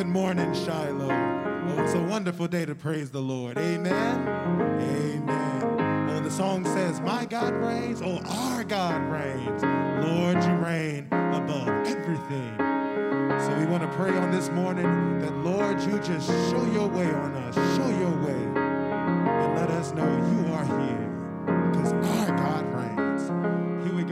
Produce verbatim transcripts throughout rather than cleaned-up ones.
Good morning, Shiloh. Oh, it's a wonderful day to praise the Lord. Amen. Amen. Oh, the song says, my God reigns. Oh, our God reigns. Lord, you reign above everything. So we want to pray on this morning that, Lord, you just show your way on us. Show your way. And let us know you are here. Because our God reigns. Here we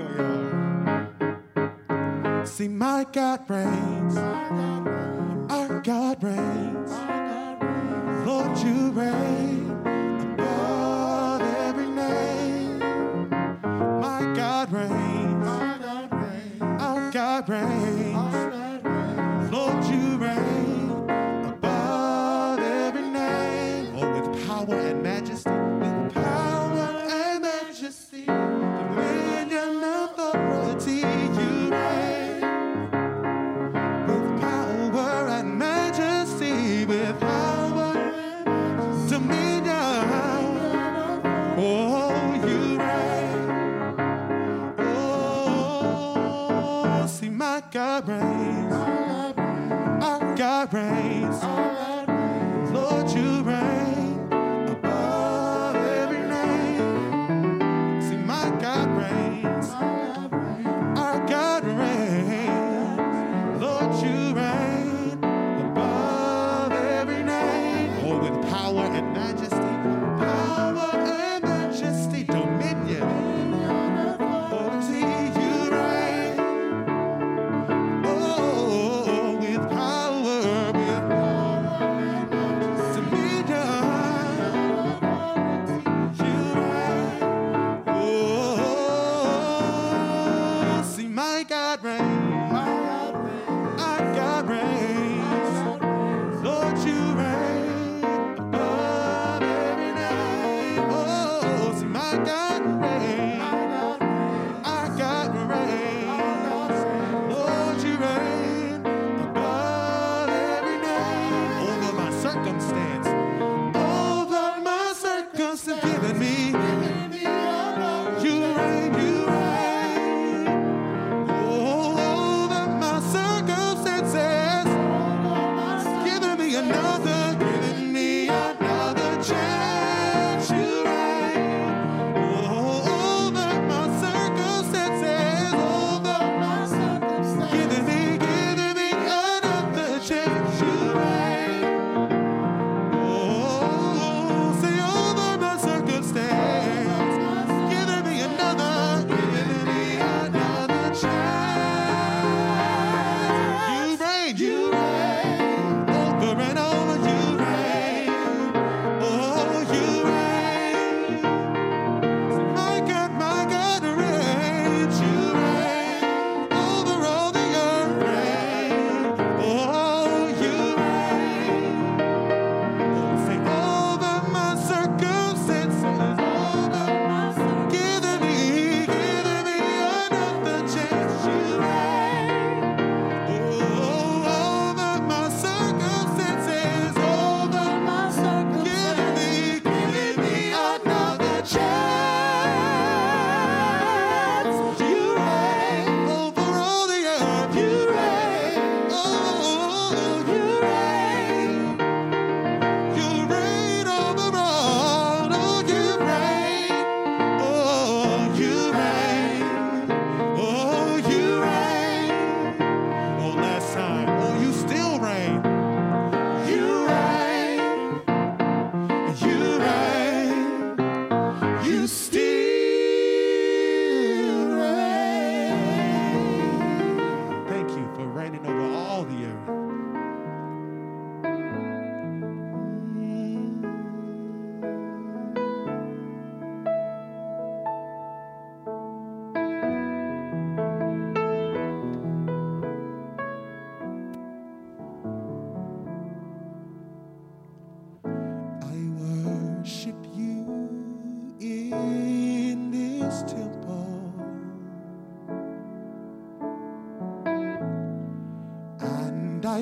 go, y'all. See, my God reigns. My God reigns. God reigns. God reigns, Lord, you reign above every name. My God reigns, our God reigns, our God reigns, our God reigns. Lord, you reign above every name. Oh, with power and majesty, with power and majesty, dominion and authority, you reign. God reigns, our God reigns, Lord, you reign above every name. See, my God reigns, our God reigns, Lord, you reign above every name. Oh, with power and majesty, power and majesty, dominion.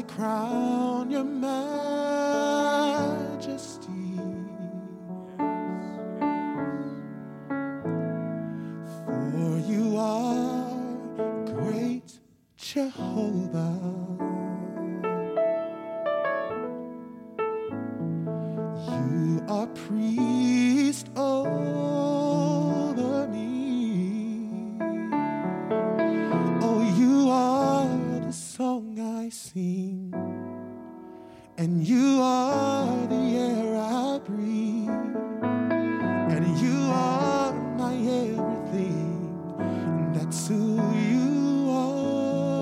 Crown your majesty, for you are great Jehovah, a priest over me. Oh, you are the song I sing, and you are the air I breathe, and you are my everything, and that's who you are.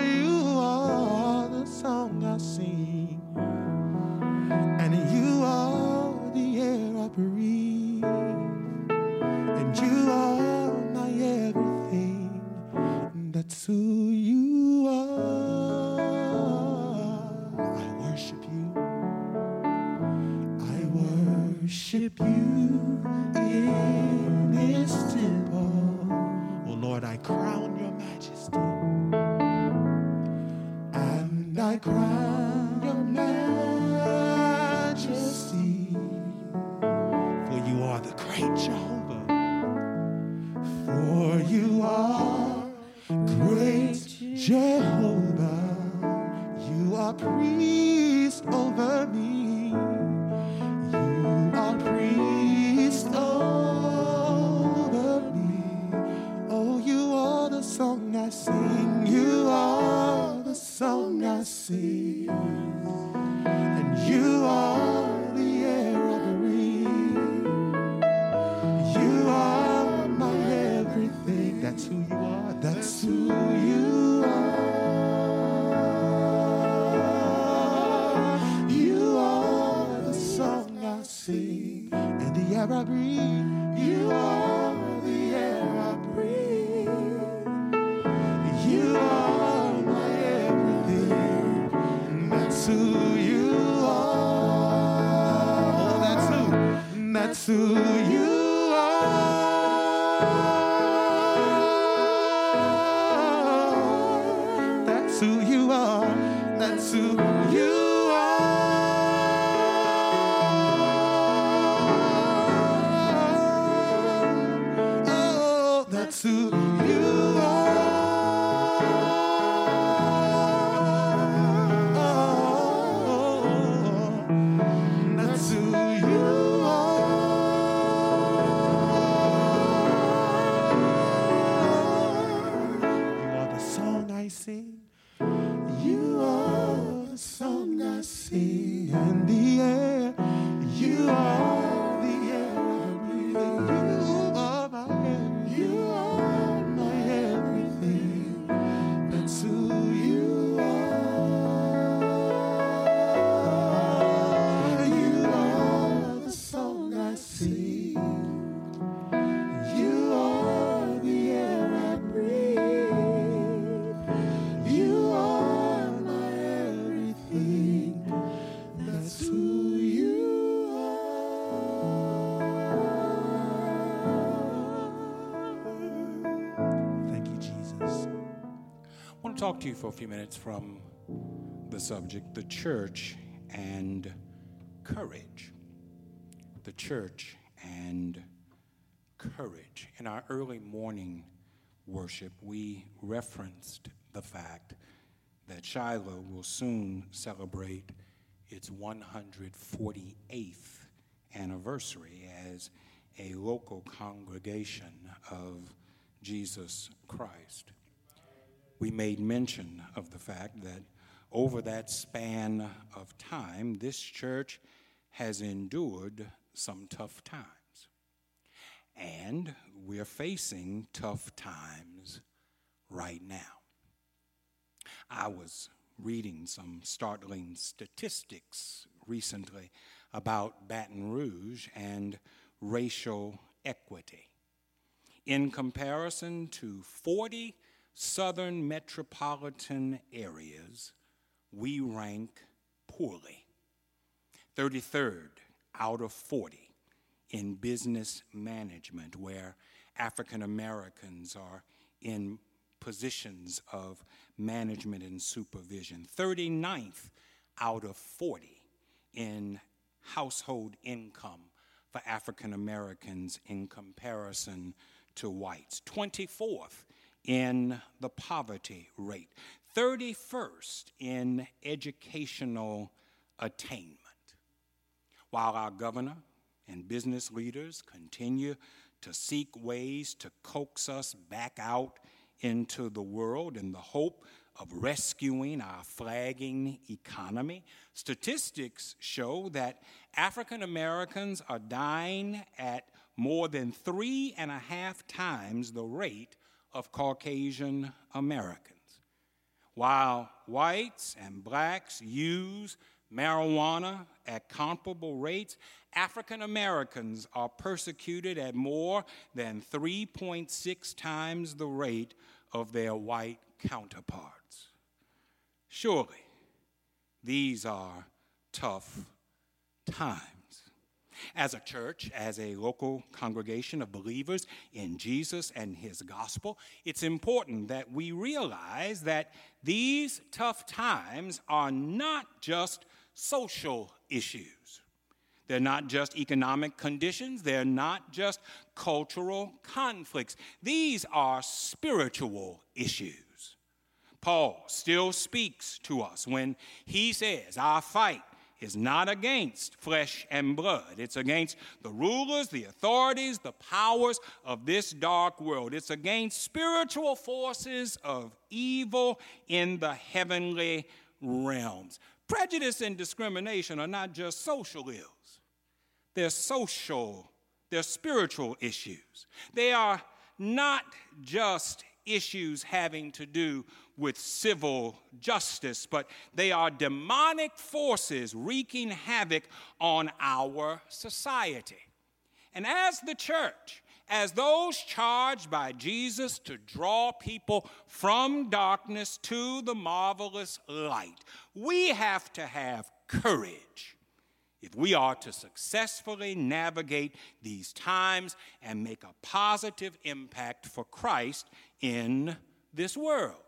You are the song I sing, and you are the air I breathe, and you are my everything, and that's who you are. Worship you in this temple. Oh Lord, I crown your majesty. And I crown your majesty. For you are the great Jehovah. For you are great Jehovah. You are priest over me. Song I sing, you are the song I sing, and you are the air I breathe. You are my everything. That's who you are. That's who you are. You are the song I sing and the air I breathe. You are the air I breathe. You are my everything, and that's who you are. Oh, that's who, that's who you are. That's who you are. That's who you are. Oh, that's who you are. You are the song I sing and the air. You are the air I breathe. You are my everything. You are my everything. That's who you are. You are the song I sing. Talk to you for a few minutes from the subject, the church and courage. The church and courage. In our early morning worship, we referenced the fact that Shiloh will soon celebrate its one hundred forty-eighth anniversary as a local congregation of Jesus Christ. We made mention of the fact that over that span of time, this church has endured some tough times. And we're facing tough times right now. I was reading some startling statistics recently about Baton Rouge and racial equity. In comparison to forty Southern metropolitan areas, we rank poorly, thirty-third out of forty in business management, where African Americans are in positions of management and supervision, thirty-ninth out of forty in household income for African Americans in comparison to whites, twenty-fourth in the poverty rate, thirty-first in educational attainment. While our governor and business leaders continue to seek ways to coax us back out into the world in the hope of rescuing our flagging economy, statistics show that African Americans are dying at more than three and a half times the rate of Caucasian Americans. While whites and blacks use marijuana at comparable rates, African Americans are persecuted at more than three point six times the rate of their white counterparts. Surely, these are tough times. As a church, as a local congregation of believers in Jesus and his gospel, it's important that we realize that these tough times are not just social issues. They're not just economic conditions. They're not just cultural conflicts. These are spiritual issues. Paul still speaks to us when he says, our fight is not against flesh and blood. It's against the rulers, the authorities, the powers of this dark world. It's against spiritual forces of evil in the heavenly realms. Prejudice and discrimination are not just social ills. They're social, they're spiritual issues. They are not just issues having to do with civil justice, but they are demonic forces wreaking havoc on our society. And as the church, as those charged by Jesus to draw people from darkness to the marvelous light, we have to have courage if we are to successfully navigate these times and make a positive impact for Christ in this world.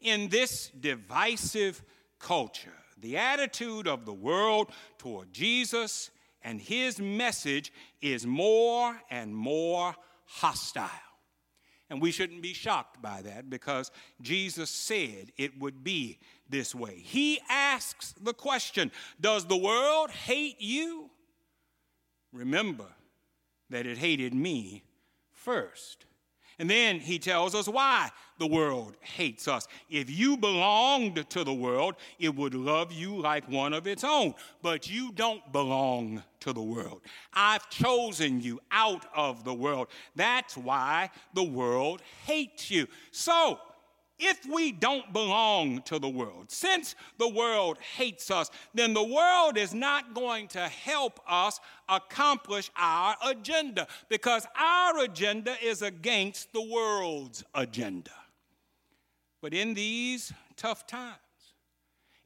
In this divisive culture, the attitude of the world toward Jesus and his message is more and more hostile. And we shouldn't be shocked by that because Jesus said it would be this way. He asks the question, does the world hate you? Remember that it hated me first. And then he tells us why the world hates us. If you belonged to the world, it would love you like one of its own. But you don't belong to the world. I've chosen you out of the world. That's why the world hates you. So, if we don't belong to the world, since the world hates us, then the world is not going to help us accomplish our agenda because our agenda is against the world's agenda. But in these tough times,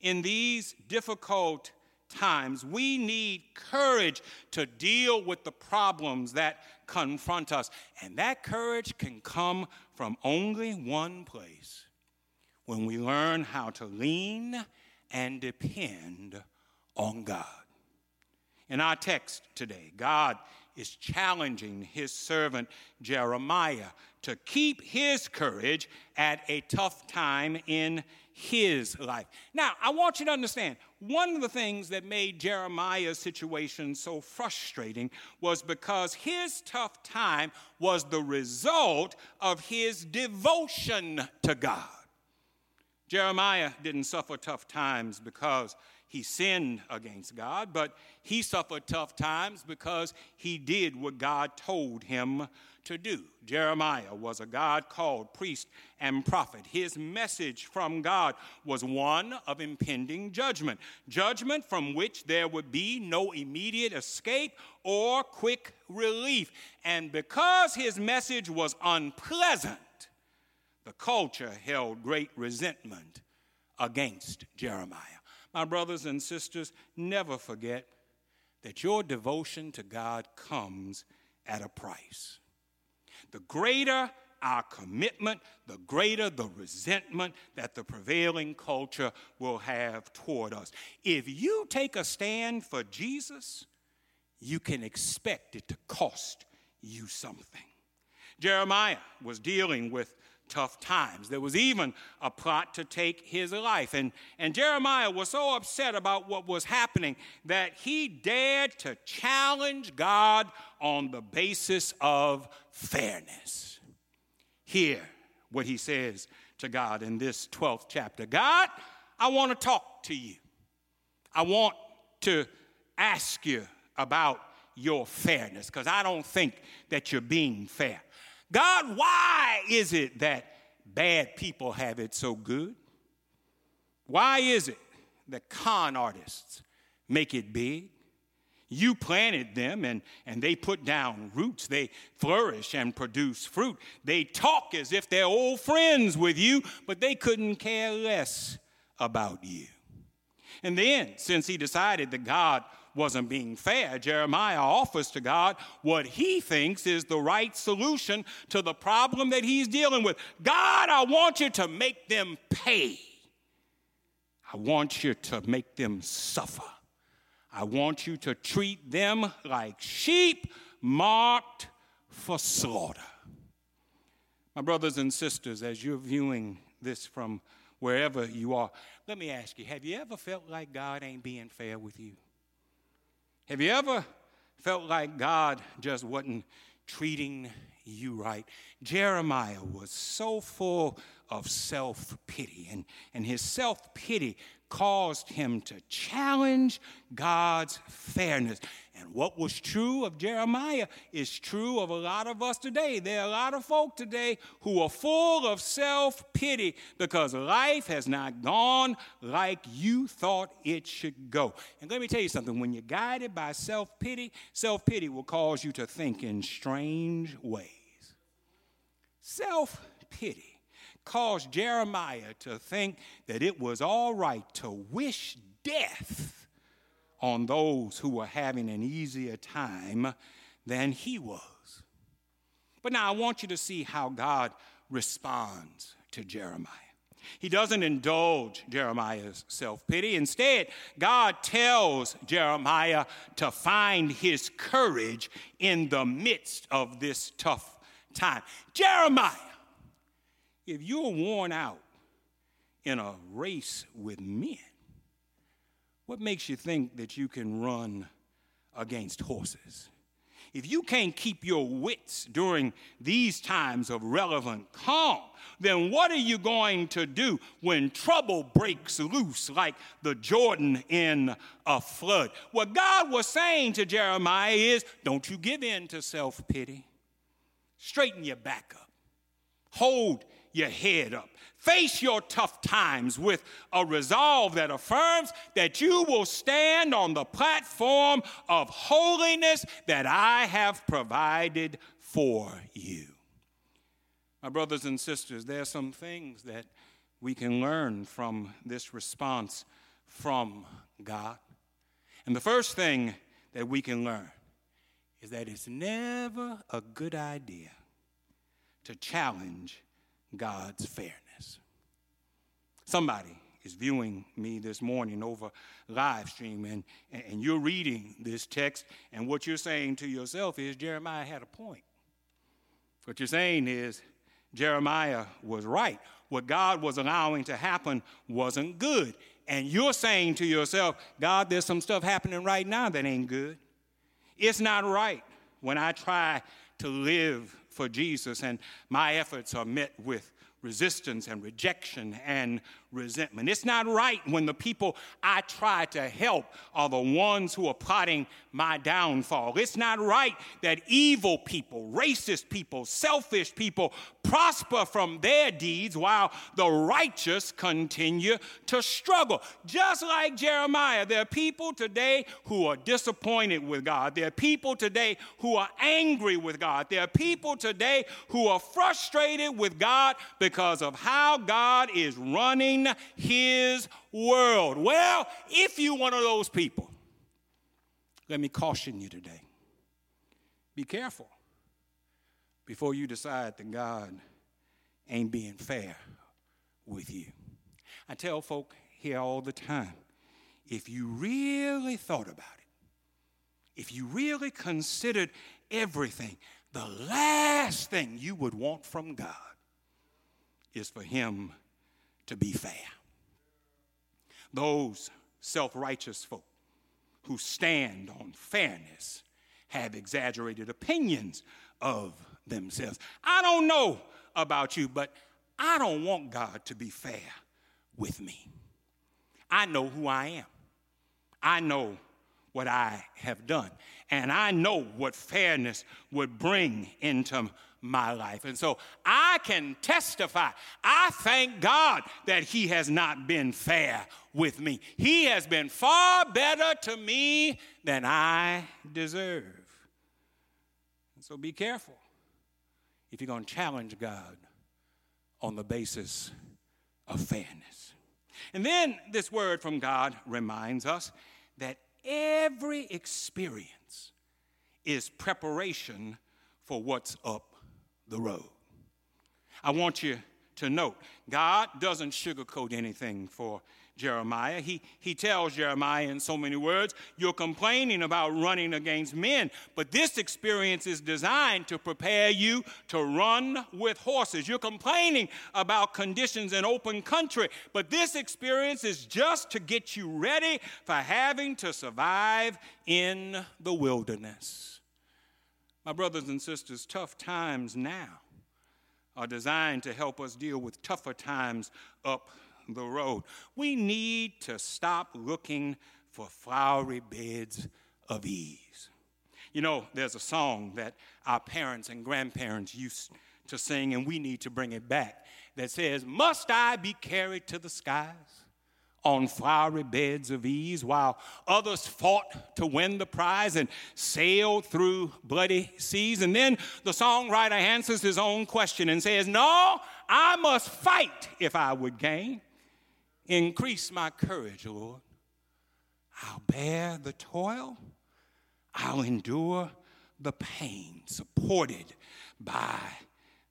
in these difficult times, we need courage to deal with the problems that confront us. And that courage can come from only one place, when we learn how to lean and depend on God. In our text today, God is challenging his servant Jeremiah to keep his courage at a tough time in his life. Now, I want you to understand, one of the things that made Jeremiah's situation so frustrating was because his tough time was the result of his devotion to God. Jeremiah didn't suffer tough times because he sinned against God, but he suffered tough times because he did what God told him to do. Jeremiah was a God-called priest and prophet. His message from God was one of impending judgment, judgment from which there would be no immediate escape or quick relief. And because his message was unpleasant, the culture held great resentment against Jeremiah. My brothers and sisters, never forget that your devotion to God comes at a price. The greater our commitment, the greater the resentment that the prevailing culture will have toward us. If you take a stand for Jesus, you can expect it to cost you something. Jeremiah was dealing with tough times. There was even a plot to take his life. And, and Jeremiah was so upset about what was happening that he dared to challenge God on the basis of fairness. Hear what he says to God in this twelfth chapter. God, I want to talk to you. I want to ask you about your fairness, because I don't think that you're being fair. God, why is it that bad people have it so good? Why is it that con artists make it big? You planted them, and, and they put down roots. They flourish and produce fruit. They talk as if they're old friends with you, but they couldn't care less about you. And then, since he decided that God wasn't being fair, Jeremiah offers to God what he thinks is the right solution to the problem that he's dealing with. God, I want you to make them pay. I want you to make them suffer. I want you to treat them like sheep marked for slaughter. My brothers and sisters, as you're viewing this from wherever you are, let me ask you, have you ever felt like God ain't being fair with you? Have you ever felt like God just wasn't treating you right? Jeremiah was so full of self-pity, and, and his self-pity caused him to challenge God's fairness. And what was true of Jeremiah is true of a lot of us today. There are a lot of folk today who are full of self-pity because life has not gone like you thought it should go. And let me tell you something. When you're guided by self-pity, self-pity will cause you to think in strange ways. Self-pity caused Jeremiah to think that it was all right to wish death on those who were having an easier time than he was. But now I want you to see how God responds to Jeremiah. He doesn't indulge Jeremiah's self-pity. Instead, God tells Jeremiah to find his courage in the midst of this tough time. Jeremiah, if you're worn out in a race with men, what makes you think that you can run against horses? If you can't keep your wits during these times of relevant calm, then what are you going to do when trouble breaks loose like the Jordan in a flood? What God was saying to Jeremiah is, don't you give in to self-pity. Straighten your back up. Hold your head up. Face your tough times with a resolve that affirms that you will stand on the platform of holiness that I have provided for you. My brothers and sisters, there are some things that we can learn from this response from God. And the first thing that we can learn is that it's never a good idea to challenge God's fairness. Somebody is viewing me this morning over live stream, and, and you're reading this text, and what you're saying to yourself is, Jeremiah had a point. What you're saying is, Jeremiah was right. What God was allowing to happen wasn't good. And you're saying to yourself, God, there's some stuff happening right now that ain't good. It's not right when I try to live for Jesus and my efforts are met with resistance and rejection and resentment. It's not right when the people I try to help are the ones who are plotting my downfall. It's not right that evil people, racist people, selfish people prosper from their deeds while the righteous continue to struggle. Just like Jeremiah, there are people today who are disappointed with God. There are people today who are angry with God. There are people today who are frustrated with God because of how God is running his world. Well, if you're one of those people, let me caution you today. Be careful before you decide that God ain't being fair with you. I tell folk here all the time, if you really thought about it, if you really considered everything, the last thing you would want from God is for him to be fair. Those self-righteous folk who stand on fairness have exaggerated opinions of themselves. I don't know about you, but I don't want God to be fair with me. I know who I am. I know what I have done. And I know what fairness would bring into my life. And so I can testify. I thank God that he has not been fair with me. He has been far better to me than I deserve. And so be careful if you're going to challenge God on the basis of fairness. And then this word from God reminds us that every experience is preparation for what's up the road. I want you to note, God doesn't sugarcoat anything for Jeremiah. He, he tells Jeremiah in so many words, you're complaining about running against men, but this experience is designed to prepare you to run with horses. You're complaining about conditions in open country, but this experience is just to get you ready for having to survive in the wilderness. My brothers and sisters, tough times now are designed to help us deal with tougher times up the road. We need to stop looking for flowery beds of ease. You know, there's a song that our parents and grandparents used to sing, and we need to bring it back, that says, must I be carried to the skies on flowery beds of ease, while others fought to win the prize and sailed through bloody seas? And then the songwriter answers his own question and says, no, I must fight if I would gain. Increase my courage, Lord. I'll bear the toil. I'll endure the pain, supported by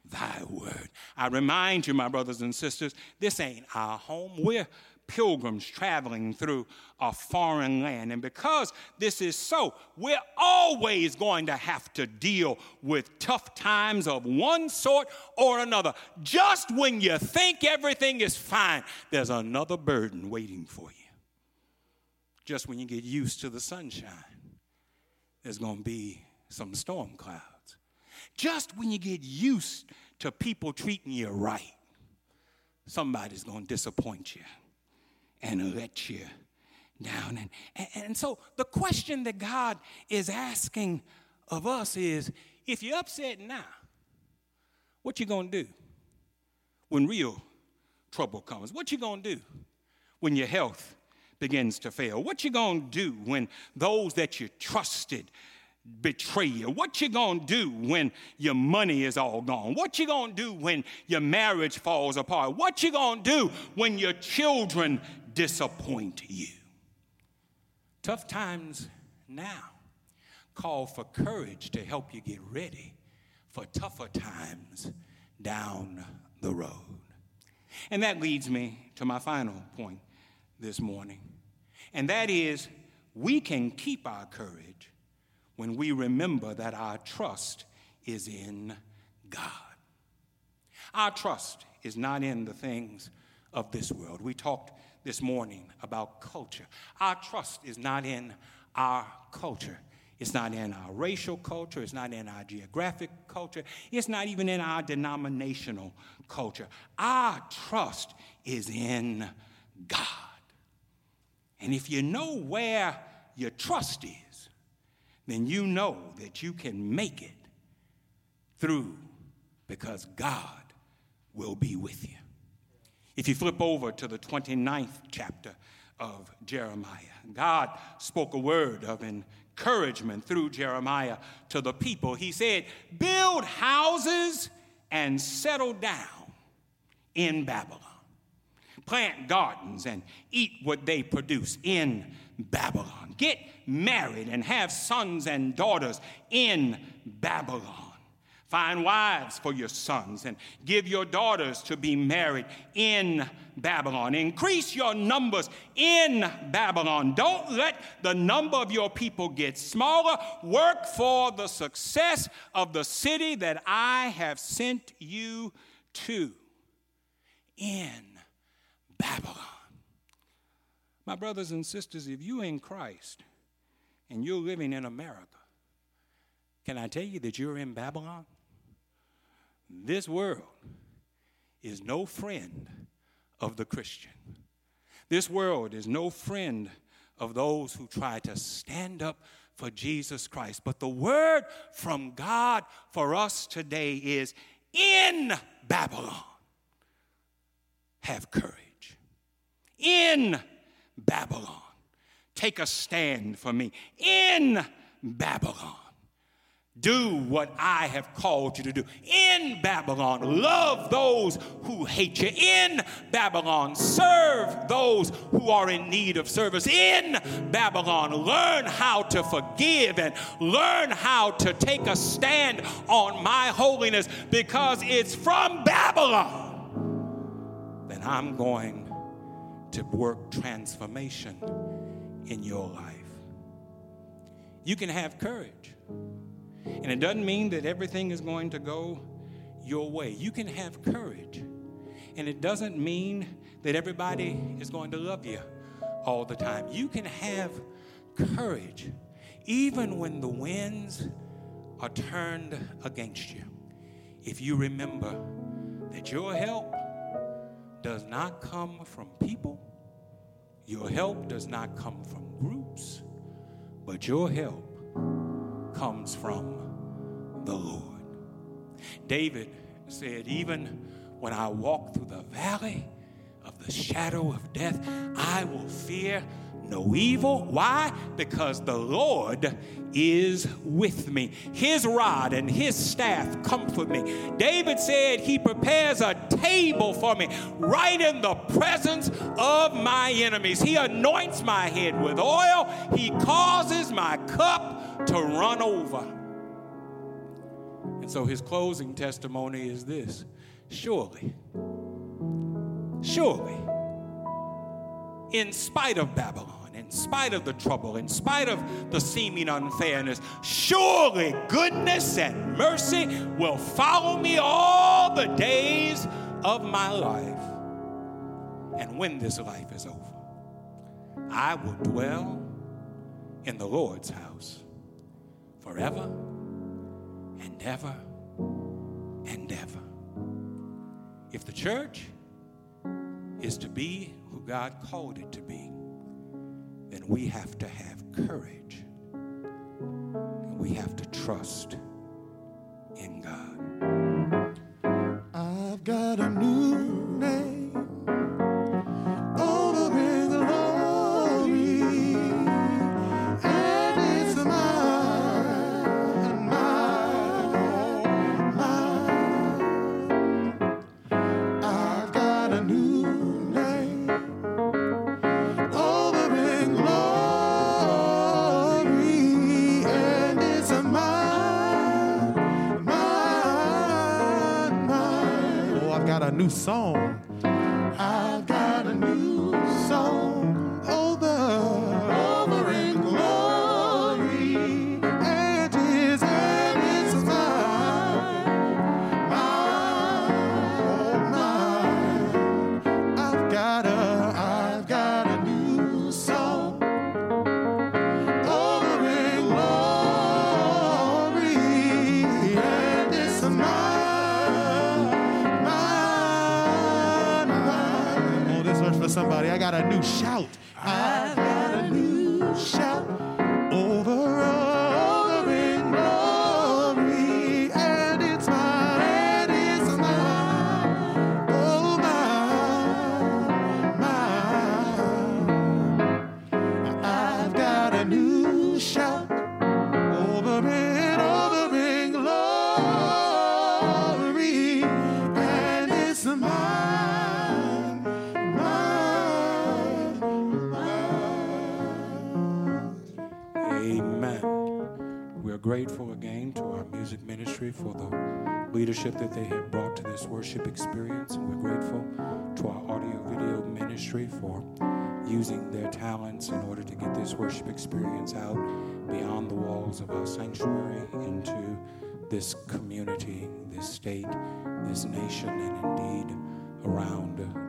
thy word. I remind you, my brothers and sisters, this ain't our home. We're pilgrims traveling through a foreign land. And because this is so, we're always going to have to deal with tough times of one sort or another. Just when you think everything is fine, there's another burden waiting for you. Just when you get used to the sunshine, there's going to be some storm clouds. Just when you get used to people treating you right, somebody's going to disappoint you and let you down. And, and, and so the question that God is asking of us is, if you're upset now, what you gonna do when real trouble comes? What you gonna do when your health begins to fail? What you gonna do when those that you trusted betray you? What you gonna do when your money is all gone? What you gonna do when your marriage falls apart? What you gonna do when your children disappoint you? Tough times now call for courage to help you get ready for tougher times down the road. And that leads me to my final point this morning, and that is, we can keep our courage when we remember that our trust is in God. Our trust is not in the things of this world. We talked this morning about culture. Our trust is not in our culture. It's not in our racial culture. It's not in our geographic culture. It's not even in our denominational culture. Our trust is in God. And if you know where your trust is, then you know that you can make it through, because God will be with you. If you flip over to the twenty-ninth chapter of Jeremiah, God spoke a word of encouragement through Jeremiah to the people. He said, build houses and settle down in Babylon. Plant gardens and eat what they produce in Babylon. Get married and have sons and daughters in Babylon. Find wives for your sons and give your daughters to be married in Babylon. Increase your numbers in Babylon. Don't let the number of your people get smaller. Work for the success of the city that I have sent you to. in Babylon. My brothers and sisters, if you're in Christ and you're living in America, can I tell you that you're in Babylon? This world is no friend of the Christian. This world is no friend of those who try to stand up for Jesus Christ. But the word from God for us today is, in Babylon, have courage. In Babylon, take a stand for me. In Babylon, do what I have called you to do. In Babylon, love those who hate you. In Babylon, serve those who are in need of service. In Babylon, learn how to forgive and learn how to take a stand on my holiness, because it's from Babylon that I'm going to work transformation in your life. You can have courage. And it doesn't mean that everything is going to go your way. You can have courage. And it doesn't mean that everybody is going to love you all the time. You can have courage even when the winds are turned against you, if you remember that your help does not come from people, your help does not come from groups, but your help comes from the Lord. David said, even when I walk through the valley of the shadow of death, I will fear no evil. Why? Because the Lord is with me. His rod and his staff comfort me. David said he prepares a table for me right in the presence of my enemies. He anoints my head with oil. He causes my cup to run over. And so his closing testimony is this: surely, surely, in spite of Babylon, in spite of the trouble, in spite of the seeming unfairness, surely goodness and mercy will follow me all the days of my life. And when this life is over, I will dwell in the Lord's house forever and ever and ever. If the church is to be who God called it to be, then we have to have courage. And we have to trust in God. I've got a new name over in the glory, and it's mine, mine, mine. I've got a new new song. I've got a new song over, over in glory, and it's, and it's mine, mine, mine. I've got a, I've got a new song over in glory, and it's mine. For somebody, I got a new shout. I got a new shout over, over in glory, and it's mine, and it's mine, oh mine, mine. I've got a new shout over and over in glory, and it's mine. Grateful again to our music ministry for the leadership that they have brought to this worship experience, and we're grateful to our audio video ministry for using their talents in order to get this worship experience out beyond the walls of our sanctuary into this community, this state, this nation, and indeed around